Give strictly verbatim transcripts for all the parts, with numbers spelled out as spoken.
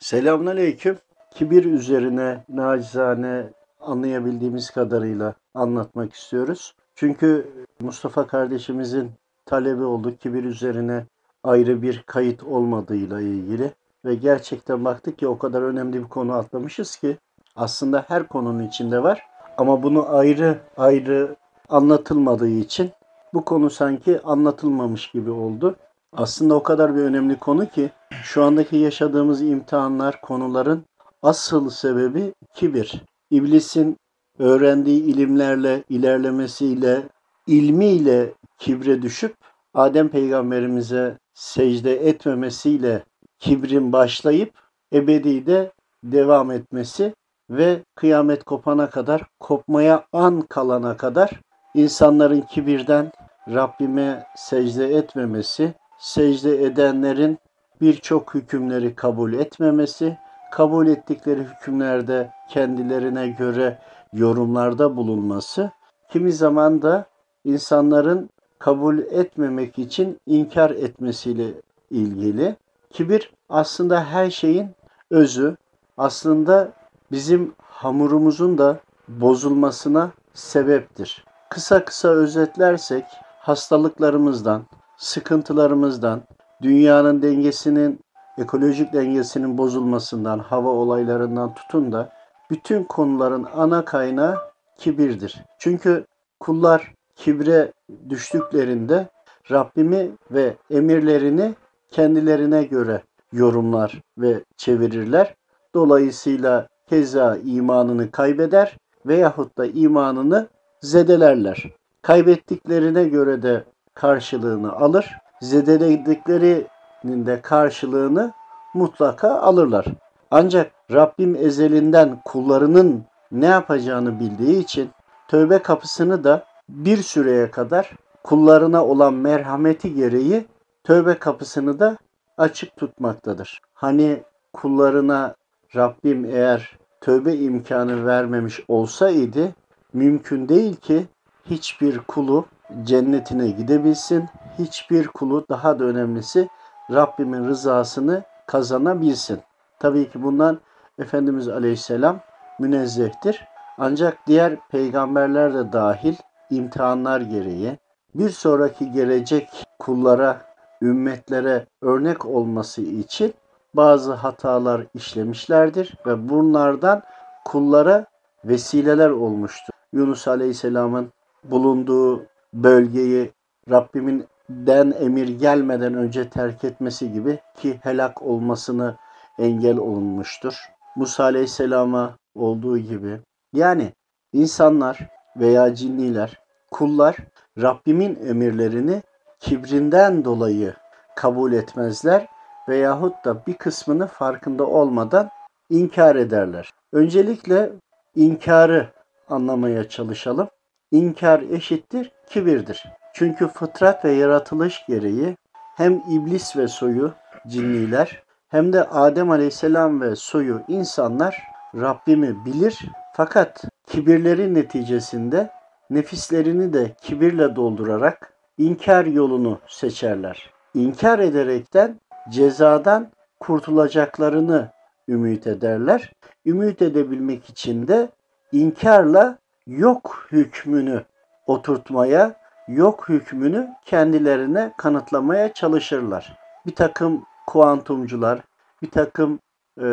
Selamünaleyküm. Kibir üzerine nacizane anlayabildiğimiz kadarıyla anlatmak istiyoruz. Çünkü Mustafa kardeşimizin talebi oldu kibir üzerine ayrı bir kayıt olmadığıyla ilgili. Ve gerçekten baktık ki o kadar önemli bir konu atlamışız ki aslında her konunun içinde var. Ama bunu ayrı ayrı anlatılmadığı için bu konu sanki anlatılmamış gibi oldu. Aslında o kadar bir önemli konu ki şu andaki yaşadığımız imtihanlar, konuların asıl sebebi kibir. İblisin öğrendiği ilimlerle, ilerlemesiyle, ilmiyle kibre düşüp Adem peygamberimize secde etmemesiyle kibrin başlayıp ebedi de devam etmesi ve kıyamet kopana kadar, kopmaya an kalana kadar insanların kibirden Rabbime secde etmemesi, secde edenlerin birçok hükümleri kabul etmemesi, kabul ettikleri hükümlerde kendilerine göre yorumlarda bulunması, kimi zaman da insanların kabul etmemek için inkar etmesiyle ilgili. Kibir aslında her şeyin özü, aslında bizim hamurumuzun da bozulmasına sebeptir. Kısa kısa özetlersek hastalıklarımızdan, sıkıntılarımızdan, dünyanın dengesinin, ekolojik dengesinin bozulmasından, hava olaylarından tutun da bütün konuların ana kaynağı kibirdir. Çünkü kullar kibre düştüklerinde Rabbimi ve emirlerini kendilerine göre yorumlar ve çevirirler. Dolayısıyla keza imanını kaybeder veyahut da imanını zedelerler. Kaybettiklerine göre de karşılığını alır. Zedelediklerinin de karşılığını mutlaka alırlar. Ancak Rabbim ezelinden kullarının ne yapacağını bildiği için tövbe kapısını da bir süreye kadar kullarına olan merhameti gereği tövbe kapısını da açık tutmaktadır. Hani kullarına Rabbim eğer tövbe imkanı vermemiş olsaydı mümkün değil ki hiçbir kulu cennetine gidebilsin, hiçbir kulu, daha da önemlisi Rabbimin rızasını kazanabilsin. Tabii ki bundan Efendimiz Aleyhisselam münezzehtir. Ancak diğer peygamberler de dahil imtihanlar gereği bir sonraki gelecek kullara, ümmetlere örnek olması için bazı hatalar işlemişlerdir ve bunlardan kullara vesileler olmuştur. Yunus Aleyhisselam'ın bulunduğu bölgeyi Rabbimden emir gelmeden önce terk etmesi gibi ki helak olmasını engel olunmuştur. Musa Aleyhisselam'a olduğu gibi. Yani insanlar veya cinniler, kullar Rabbimin emirlerini kibrinden dolayı kabul etmezler veyahut da bir kısmını farkında olmadan inkar ederler. Öncelikle inkarı anlamaya çalışalım. İnkar eşittir kibirdir. Çünkü fıtrat ve yaratılış gereği hem iblis ve soyu cinniler hem de Adem Aleyhisselam ve soyu insanlar Rabbimi bilir. Fakat kibirleri neticesinde nefislerini de kibirle doldurarak inkar yolunu seçerler. İnkar ederekten cezadan kurtulacaklarını ümit ederler. Ümit edebilmek için de inkarla yok hükmünü oturtmaya, yok hükmünü kendilerine kanıtlamaya çalışırlar. Bir takım kuantumcular, bir takım e,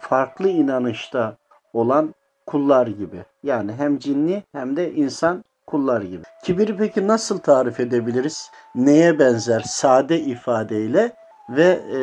farklı inanışta olan kullar gibi. Yani hem cinni hem de insan kullar gibi. Kibiri peki nasıl tarif edebiliriz? Neye benzer? Sade ifadeyle ve e,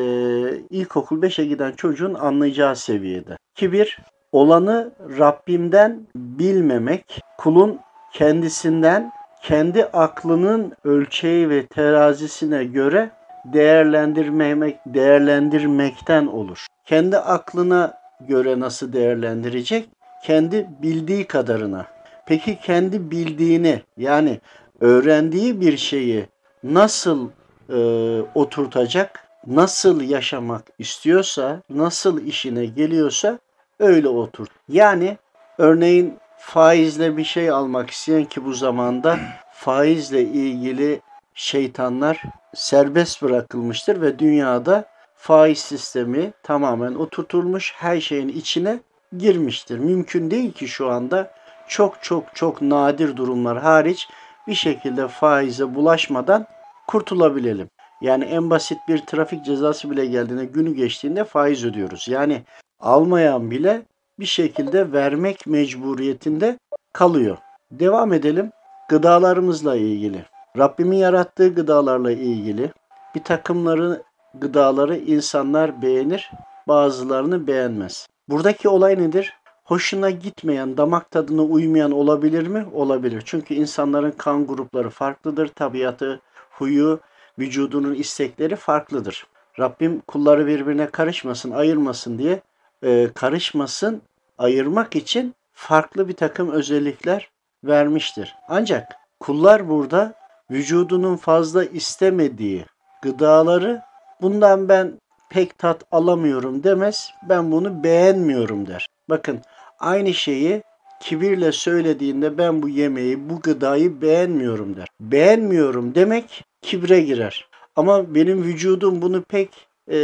ilkokul beşe giden çocuğun anlayacağı seviyede. Kibir, olanı Rabbimden bilmemek, kulun kendisinden, kendi aklının ölçeği ve terazisine göre değerlendirmemek, değerlendirmekten olur. Kendi aklına göre nasıl değerlendirecek? Kendi bildiği kadarına. Peki kendi bildiğini, yani öğrendiği bir şeyi nasıl e, oturtacak, nasıl yaşamak istiyorsa, nasıl işine geliyorsa öyle otur. Yani örneğin faizle bir şey almak isteyen, ki bu zamanda faizle ilgili şeytanlar serbest bırakılmıştır ve dünyada faiz sistemi tamamen oturtulmuş, her şeyin içine girmiştir. Mümkün değil ki şu anda çok çok çok nadir durumlar hariç bir şekilde faize bulaşmadan kurtulabilelim. Yani en basit bir trafik cezası bile geldiğinde, günü geçtiğinde faiz ödüyoruz. Yani almayan bile bir şekilde vermek mecburiyetinde kalıyor. Devam edelim. Gıdalarımızla ilgili. Rabbimin yarattığı gıdalarla ilgili bir takımları gıdaları insanlar beğenir, bazılarını beğenmez. Buradaki olay nedir? Hoşuna gitmeyen, damak tadına uymayan olabilir mi? Olabilir. Çünkü insanların kan grupları farklıdır. Tabiatı, huyu, vücudunun istekleri farklıdır. Rabbim kulları birbirine karışmasın, ayırmasın diye e, karışmasın, ayırmak için farklı bir takım özellikler vermiştir. Ancak kullar burada vücudunun fazla istemediği gıdaları, bundan ben pek tat alamıyorum demez, ben bunu beğenmiyorum der. Bakın, aynı şeyi kibirle söylediğinde ben bu yemeği, bu gıdayı beğenmiyorum der. Beğenmiyorum demek kibre girer. Ama benim vücudum bunu pek e,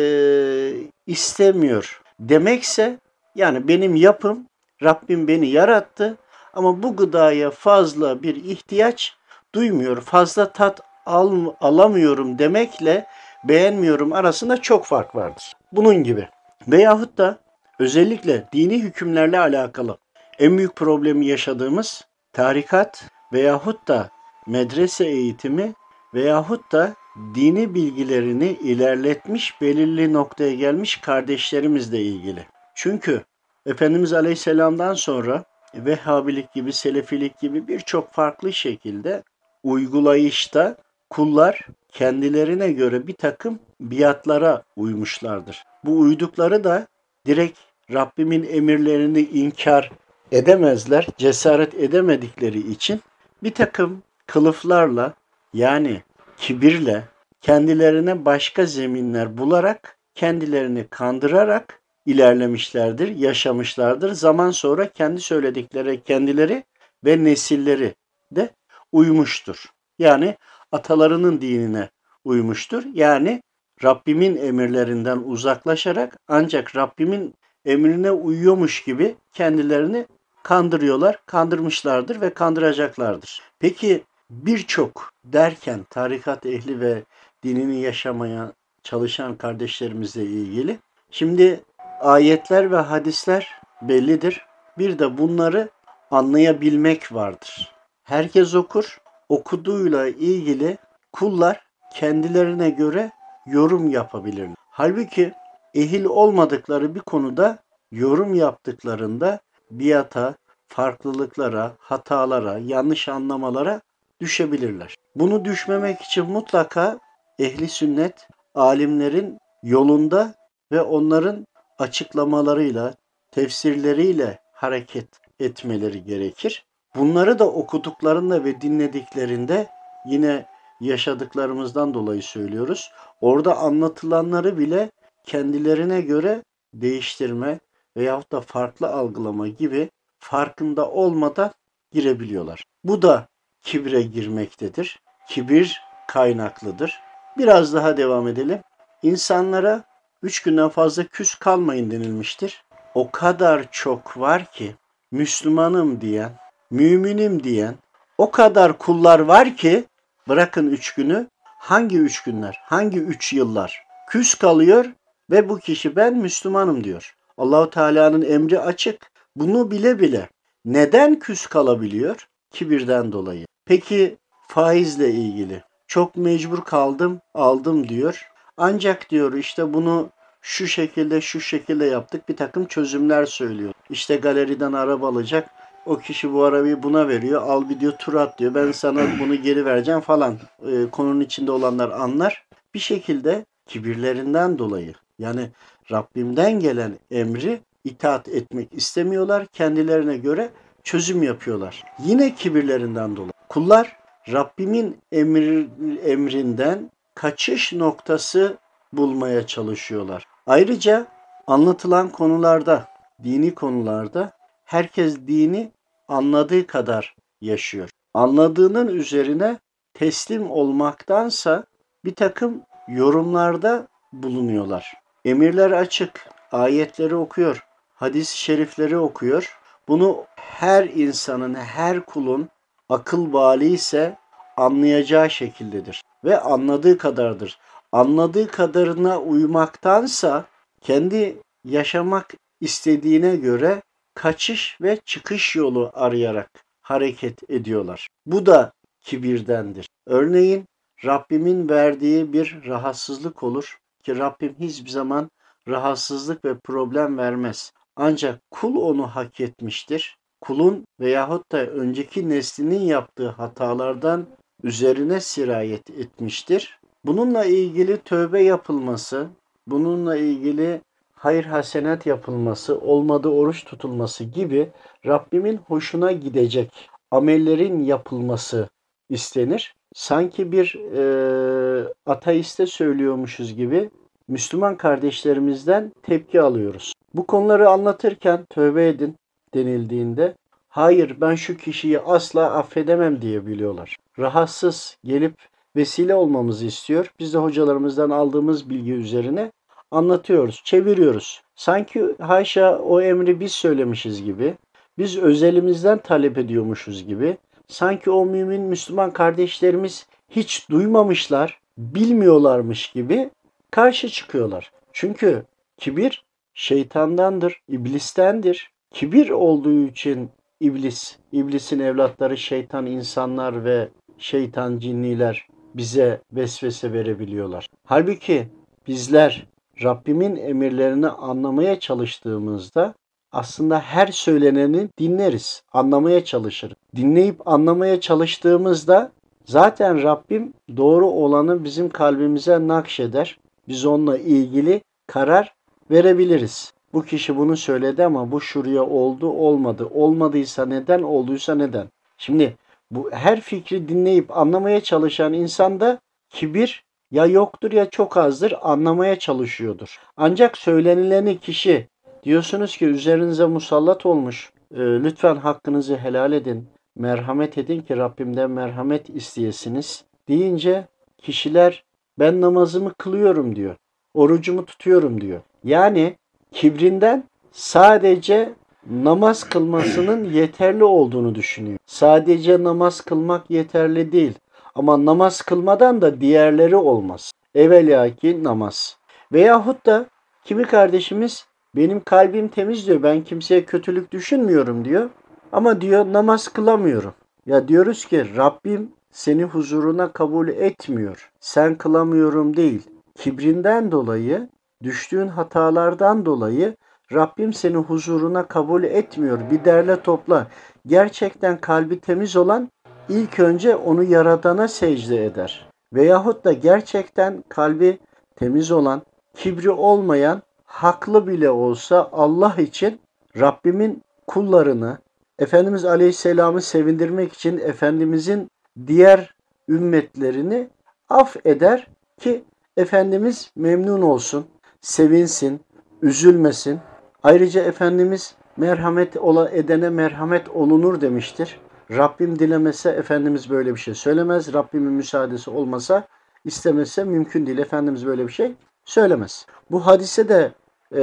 istemiyor demekse, yani benim yapım, Rabbim beni yarattı ama bu gıdaya fazla bir ihtiyaç duymuyor, fazla tat al, alamıyorum demekle beğenmiyorum arasında çok fark vardır. Bunun gibi. Veyahut da özellikle dini hükümlerle alakalı en büyük problemi yaşadığımız tarikat veyahut da medrese eğitimi veyahut da dini bilgilerini ilerletmiş, belirli noktaya gelmiş kardeşlerimizle ilgili. Çünkü Efendimiz Aleyhisselam'dan sonra Vehhabilik gibi, Selefilik gibi birçok farklı şekilde uygulayışta kullar kendilerine göre bir takım biatlara uymuşlardır. Bu uydukları da direkt Rabbimin emirlerini inkar edemezler, cesaret edemedikleri için bir takım kılıflarla, yani kibirle kendilerine başka zeminler bularak, kendilerini kandırarak ilerlemişlerdir, yaşamışlardır. Zaman sonra kendi söyledikleri kendileri ve nesilleri de uymuştur. Yani atalarının dinine uymuştur. Yani Rabbimin emirlerinden uzaklaşarak ancak Rabbimin emrine uyuyormuş gibi kendilerini kandırıyorlar, kandırmışlardır ve kandıracaklardır. Peki birçok derken tarikat ehli ve dinini yaşamaya çalışan kardeşlerimizle ilgili. Şimdi ayetler ve hadisler bellidir. Bir de bunları anlayabilmek vardır. Herkes okur. Okuduğuyla ilgili kullar kendilerine göre yorum yapabilir. Halbuki ehil olmadıkları bir konuda yorum yaptıklarında biata, farklılıklara, hatalara, yanlış anlamalara düşebilirler. Bunu düşmemek için mutlaka ehli sünnet alimlerin yolunda ve onların açıklamalarıyla, tefsirleriyle hareket etmeleri gerekir. Bunları da okuduklarında ve dinlediklerinde, yine yaşadıklarımızdan dolayı söylüyoruz, orada anlatılanları bile kendilerine göre değiştirme veyahut da farklı algılama gibi farkında olmadan girebiliyorlar. Bu da kibre girmektedir. Kibir kaynaklıdır. Biraz daha devam edelim. İnsanlara üç günden fazla küs kalmayın denilmiştir. O kadar çok var ki Müslümanım diyen, müminim diyen o kadar kullar var ki, bırakın üç günü, hangi üç günler, hangi üç yıllar küs kalıyor ve bu kişi ben Müslümanım diyor. Allahu Teala'nın emri açık. Bunu bile bile neden küs kalabiliyor? Kibirden dolayı. Peki faizle ilgili. Çok mecbur kaldım, aldım diyor. Ancak diyor işte bunu şu şekilde şu şekilde yaptık, bir takım çözümler söylüyor. İşte galeriden araba alacak. O kişi bu arabayı buna veriyor. Al bir diyor, tur at diyor. Ben sana bunu geri vereceğim falan. E, konunun içinde olanlar anlar. Bir şekilde kibirlerinden dolayı, yani Rabbimden gelen emri itaat etmek istemiyorlar. Kendilerine göre çözüm yapıyorlar. Yine kibirlerinden dolayı. Kullar Rabbimin emir, emrinden kaçış noktası bulmaya çalışıyorlar. Ayrıca anlatılan konularda, dini konularda herkes dini anladığı kadar yaşıyor. Anladığının üzerine teslim olmaktansa bir takım yorumlarda bulunuyorlar. Emirler açık, ayetleri okuyor, hadis-i şerifleri okuyor. Bunu her insanın, her kulun akıl bali ise anlayacağı şekildedir ve anladığı kadardır. Anladığı kadarına uymaktansa kendi yaşamak istediğine göre kaçış ve çıkış yolu arayarak hareket ediyorlar. Bu da kibirdendir. Örneğin Rabbimin verdiği bir rahatsızlık olur ki Rabbim hiçbir zaman rahatsızlık ve problem vermez. Ancak kul onu hak etmiştir. Kulun veyahut da önceki neslinin yaptığı hatalardan üzerine sirayet etmiştir. Bununla ilgili tövbe yapılması, bununla ilgili hayır hasenat yapılması, olmadı oruç tutulması gibi Rabbimin hoşuna gidecek amellerin yapılması istenir. Sanki bir e, ateiste söylüyormuşuz gibi Müslüman kardeşlerimizden tepki alıyoruz. Bu konuları anlatırken tövbe edin denildiğinde hayır ben şu kişiyi asla affedemem diyebiliyorlar. Rahatsız gelip vesile olmamızı istiyor. Biz de hocalarımızdan aldığımız bilgi üzerine anlatıyoruz, çeviriyoruz. Sanki haşa o emri biz söylemişiz gibi, biz özelimizden talep ediyormuşuz gibi, sanki o mümin Müslüman kardeşlerimiz hiç duymamışlar, bilmiyorlarmış gibi karşı çıkıyorlar. Çünkü kibir şeytandandır, iblistendir. Kibir olduğu için iblis, iblisin evlatları şeytan insanlar ve şeytan cinniler bize vesvese verebiliyorlar. Halbuki bizler Rabbimin emirlerini anlamaya çalıştığımızda aslında her söyleneni dinleriz, anlamaya çalışırız. Dinleyip anlamaya çalıştığımızda zaten Rabbim doğru olanı bizim kalbimize nakşeder. Biz onunla ilgili karar verebiliriz. Bu kişi bunu söyledi ama bu şuraya oldu, olmadı. Olmadıysa neden, olduysa neden? Şimdi bu her fikri dinleyip anlamaya çalışan insanda kibir ya yoktur ya çok azdır, anlamaya çalışıyordur. Ancak söylenileni kişi diyorsunuz ki üzerinize musallat olmuş, e, lütfen hakkınızı helal edin, merhamet edin ki Rabbimden merhamet isteyesiniz deyince kişiler ben namazımı kılıyorum diyor, orucumu tutuyorum diyor. Yani kibrinden sadece namaz kılmasının yeterli olduğunu düşünüyor. Sadece namaz kılmak yeterli değil. Ama namaz kılmadan da diğerleri olmaz. Evvelaki namaz. Veyahut da kimi kardeşimiz benim kalbim temiz diyor. Ben kimseye kötülük düşünmüyorum diyor. Ama diyor namaz kılamıyorum. Ya diyoruz ki Rabbim seni huzuruna kabul etmiyor. Sen kılamıyorum değil. Kibrinden dolayı, düştüğün hatalardan dolayı Rabbim seni huzuruna kabul etmiyor. Bir derle topla. Gerçekten kalbi temiz olan İlk önce onu Yaradan'a secde eder. Veyahut da gerçekten kalbi temiz olan, kibri olmayan, haklı bile olsa Allah için Rabbimin kullarını, Efendimiz Aleyhisselam'ı sevindirmek için Efendimizin diğer ümmetlerini af eder ki Efendimiz memnun olsun, sevinsin, üzülmesin. Ayrıca Efendimiz merhamet edene merhamet olunur demiştir. Rabbim dilemese Efendimiz böyle bir şey söylemez. Rabbimin müsaadesi olmasa, istemese mümkün değil. Efendimiz böyle bir şey söylemez. Bu hadise de e,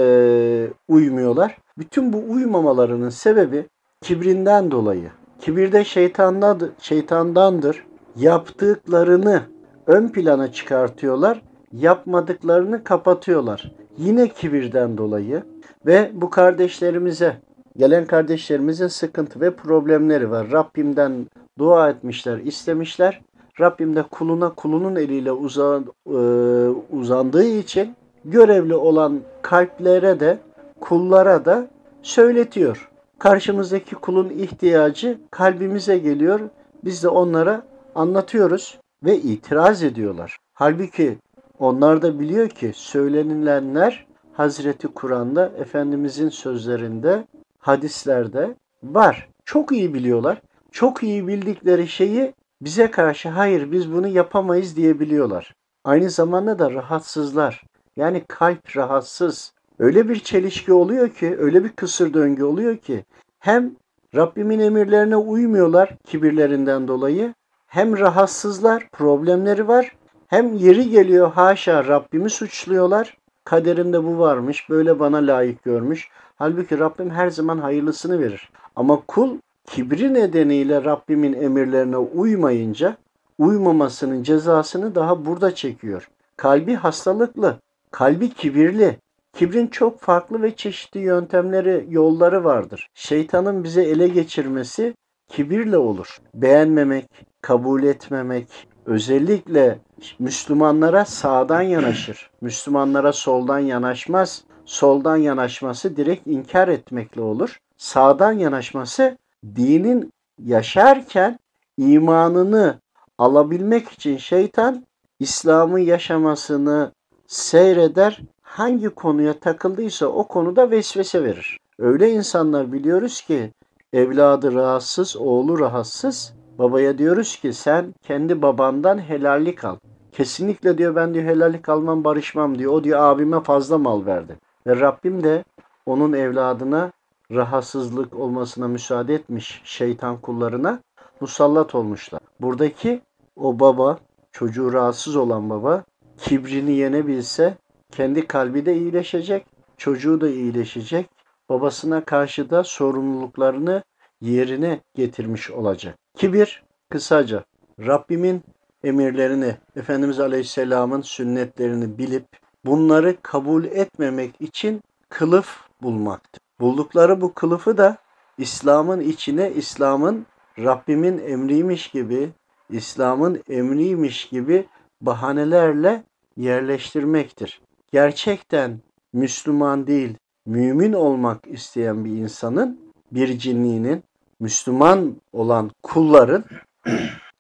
uymuyorlar. Bütün bu uymamalarının sebebi kibrinden dolayı. Kibir de şeytandan, şeytandandır. Yaptıklarını ön plana çıkartıyorlar. Yapmadıklarını kapatıyorlar. Yine kibirden dolayı ve bu kardeşlerimize gelen kardeşlerimizin sıkıntı ve problemleri var. Rabbimden dua etmişler, istemişler. Rabbim de kuluna kulunun eliyle uzan, e, uzandığı için görevli olan kalplere de kullara da söyletiyor. Karşımızdaki kulun ihtiyacı kalbimize geliyor. Biz de onlara anlatıyoruz ve itiraz ediyorlar. Halbuki onlar da biliyor ki söylenilenler Hazreti Kur'an'da, Efendimizin sözlerinde, hadislerde var. Çok iyi biliyorlar. Çok iyi bildikleri şeyi bize karşı hayır biz bunu yapamayız diyebiliyorlar. Aynı zamanda da rahatsızlar. Yani kalp rahatsız. Öyle bir çelişki oluyor ki, öyle bir kısır döngü oluyor ki hem Rabbimin emirlerine uymuyorlar kibirlerinden dolayı, hem rahatsızlar, problemleri var, hem yeri geliyor haşa Rabbimi suçluyorlar. Kaderimde bu varmış, böyle bana layık görmüş. Halbuki Rabbim her zaman hayırlısını verir. Ama kul kibri nedeniyle Rabbimin emirlerine uymayınca uymamasının cezasını daha burada çekiyor. Kalbi hastalıklı, kalbi kibirli. Kibrin çok farklı ve çeşitli yöntemleri, yolları vardır. Şeytanın bize ele geçirmesi kibirle olur. Beğenmemek, kabul etmemek, özellikle Müslümanlara sağdan yanaşır. Müslümanlara soldan yanaşmaz. Soldan yanaşması direkt inkar etmekle olur. Sağdan yanaşması dinin yaşarken imanını alabilmek için şeytan İslam'ın yaşamasını seyreder. Hangi konuya takıldıysa o konuda vesvese verir. Öyle insanlar biliyoruz ki evladı rahatsız, oğlu rahatsız. Babaya diyoruz ki sen kendi babandan helallik al. Kesinlikle diyor ben diyor helallik almam, barışmam diyor. O diyor abime fazla mal verdi. Ve Rabbim de onun evladına rahatsızlık olmasına müsaade etmiş, şeytan kullarına musallat olmuşlar. Buradaki o baba, çocuğu rahatsız olan baba kibrini yenebilse kendi kalbi de iyileşecek, çocuğu da iyileşecek. Babasına karşı da sorumluluklarını yerine getirmiş olacak. Kibir, kısaca Rabbimin emirlerini, Efendimiz Aleyhisselam'ın sünnetlerini bilip bunları kabul etmemek için kılıf bulmaktır. Buldukları bu kılıfı da İslam'ın içine, İslam'ın Rabbimin emriymiş gibi, İslam'ın emriymiş gibi bahanelerle yerleştirmektir. Gerçekten Müslüman değil, mümin olmak isteyen bir insanın, bir cinninin, Müslüman olan kulların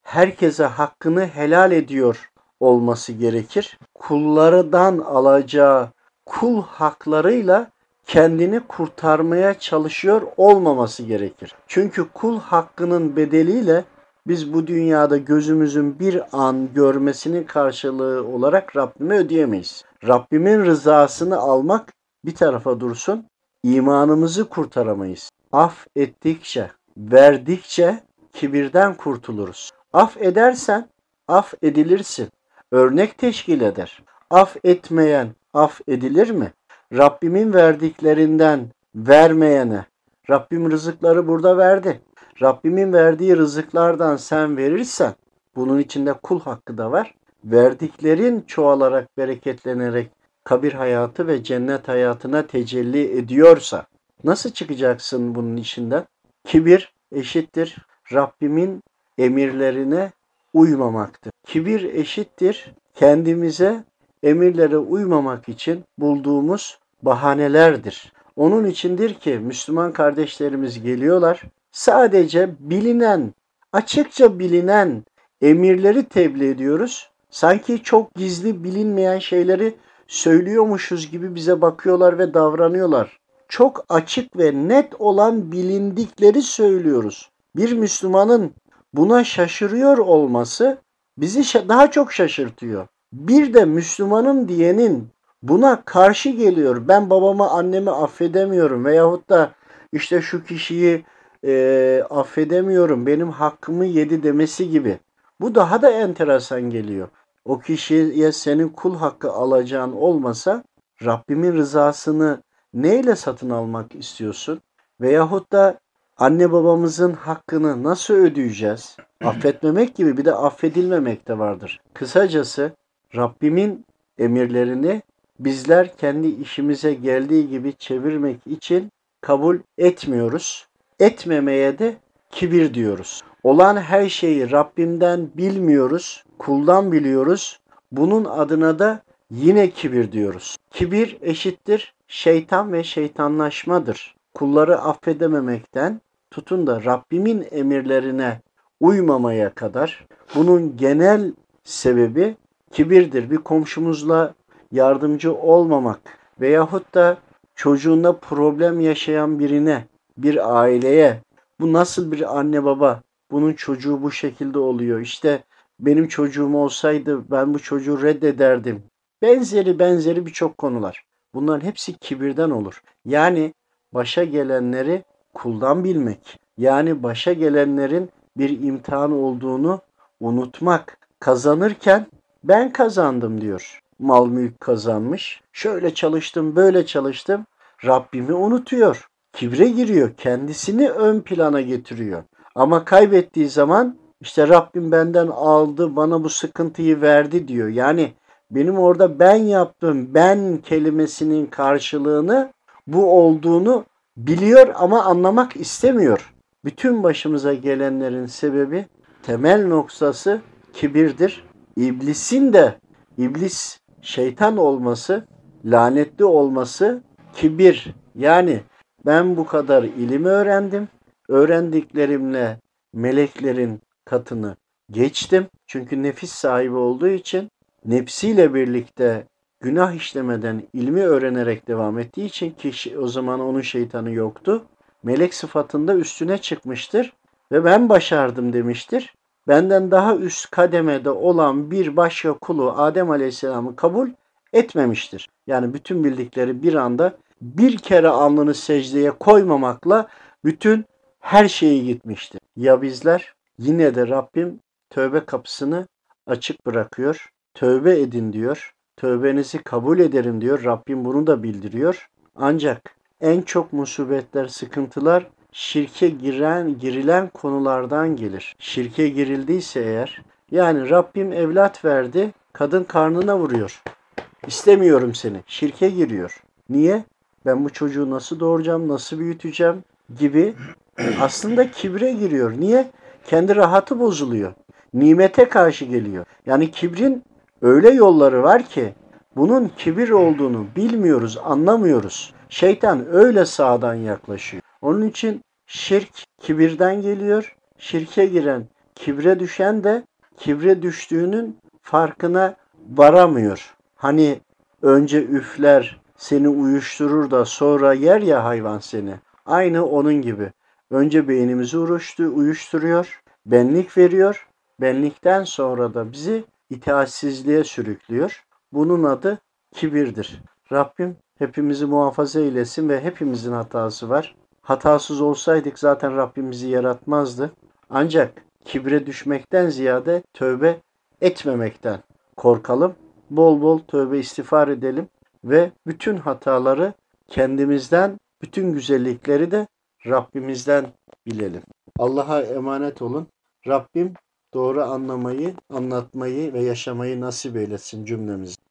herkese hakkını helal ediyor olması gerekir. Kullardan alacağı kul haklarıyla kendini kurtarmaya çalışıyor olmaması gerekir. Çünkü kul hakkının bedeliyle biz bu dünyada gözümüzün bir an görmesinin karşılığı olarak Rabbime ödeyemeyiz. Rabbimin rızasını almak bir tarafa dursun, imanımızı kurtaramayız. Af ettikçe, verdikçe kibirden kurtuluruz. Af edersen, af edilirsin. Örnek teşkil eder. Af etmeyen, af edilir mi? Rabbimin verdiklerinden vermeyene, Rabbim rızıkları burada verdi. Rabbimin verdiği rızıklardan sen verirsen, bunun içinde kul hakkı da var. Verdiklerin çoğalarak, bereketlenerek kabir hayatı ve cennet hayatına tecelli ediyorsa, nasıl çıkacaksın bunun içinden? Kibir eşittir Rabbimin emirlerine uymamaktır. Kibir eşittir kendimize emirlere uymamak için bulduğumuz bahanelerdir. Onun içindir ki Müslüman kardeşlerimiz geliyorlar. Sadece bilinen, açıkça bilinen emirleri tebliğ ediyoruz. Sanki çok gizli bilinmeyen şeyleri söylüyormuşuz gibi bize bakıyorlar ve davranıyorlar. Çok açık ve net olan bilindikleri söylüyoruz. Bir Müslümanın buna şaşırıyor olması bizi daha çok şaşırtıyor. Bir de Müslümanım diyenin buna karşı geliyor. Ben babamı, annemi affedemiyorum veyahut da işte şu kişiyi e, affedemiyorum, benim hakkımı yedi demesi gibi. Bu daha da enteresan geliyor. O kişiye senin kul hakkı alacağın olmasa Rabbimin rızasını neyle satın almak istiyorsun? Veyahut da anne babamızın hakkını nasıl ödeyeceğiz? Affetmemek gibi bir de affedilmemek de vardır. Kısacası Rabbimin emirlerini bizler kendi işimize geldiği gibi çevirmek için kabul etmiyoruz. Etmemeye de kibir diyoruz. Olan her şeyi Rabbimden bilmiyoruz, kuldan biliyoruz. Bunun adına da yine kibir diyoruz. Kibir eşittir şeytan ve şeytanlaşmadır. Kulları affedememekten tutun da Rabbimin emirlerine uymamaya kadar bunun genel sebebi kibirdir. Bir komşumuzla yardımcı olmamak veyahut da çocuğunda problem yaşayan birine, bir aileye, bu nasıl bir anne baba, bunun çocuğu bu şekilde oluyor, İşte benim çocuğum olsaydı ben bu çocuğu reddederdim. Benzeri benzeri birçok konular. Bunların hepsi kibirden olur. Yani başa gelenleri kuldan bilmek. Yani başa gelenlerin bir imtihan olduğunu unutmak. Kazanırken ben kazandım diyor. mal mülk kazanmış. Şöyle çalıştım, böyle çalıştım. Rabbimi unutuyor. Kibre giriyor. Kendisini ön plana getiriyor. Ama kaybettiği zaman işte Rabbim benden aldı, bana bu sıkıntıyı verdi diyor. Yani benim orada ben yaptım, ben kelimesinin karşılığını bu olduğunu biliyor ama anlamak istemiyor. Bütün başımıza gelenlerin sebebi, temel noktası kibirdir. İblisin de, iblis şeytan olması, lanetli olması kibir. Yani ben bu kadar ilim öğrendim, öğrendiklerimle meleklerin katını geçtim. Çünkü nefis sahibi olduğu için nefsiyle birlikte günah işlemeden ilmi öğrenerek devam ettiği için, ki o zaman onun şeytanı yoktu, melek sıfatında üstüne çıkmıştır ve ben başardım demiştir. Benden daha üst kademede olan bir başka kulu, Adem Aleyhisselam'ı kabul etmemiştir. Yani bütün bildikleri bir anda bir kere alnını secdeye koymamakla bütün her şeyi gitmiştir. Ya bizler? Yine de Rabbim tövbe kapısını açık bırakıyor. Tövbe edin diyor. Tövbenizi kabul ederim diyor. Rabbim bunu da bildiriyor. Ancak en çok musibetler, sıkıntılar şirke giren, girilen konulardan gelir. Şirke girildiyse eğer, yani Rabbim evlat verdi, kadın karnına vuruyor. İstemiyorum seni. Şirke giriyor. Niye? Ben bu çocuğu nasıl doğuracağım, nasıl büyüteceğim gibi aslında kibre giriyor. Niye? Kendi rahatı bozuluyor. Nimete karşı geliyor. Yani kibrin öyle yolları var ki bunun kibir olduğunu bilmiyoruz, anlamıyoruz. Şeytan öyle sağdan yaklaşıyor. Onun için şirk kibirden geliyor. Şirke giren, kibre düşen de kibre düştüğünün farkına varamıyor. Hani önce üfler, seni uyuşturur da sonra yer ya hayvan seni. Aynı onun gibi. Önce beynimizi uyuşturuyor, benlik veriyor. Benlikten sonra da bizi itaatsizliğe sürüklüyor. Bunun adı kibirdir. Rabbim hepimizi muhafaza eylesin ve hepimizin hatası var. Hatasız olsaydık zaten Rabbimizi yaratmazdı. Ancak kibre düşmekten ziyade tövbe etmemekten korkalım. Bol bol tövbe istiğfar edelim ve bütün hataları kendimizden, bütün güzellikleri de Rabbimizden bilelim. Allah'a emanet olun. Rabbim doğru anlamayı, anlatmayı ve yaşamayı nasip eylesin cümlemize.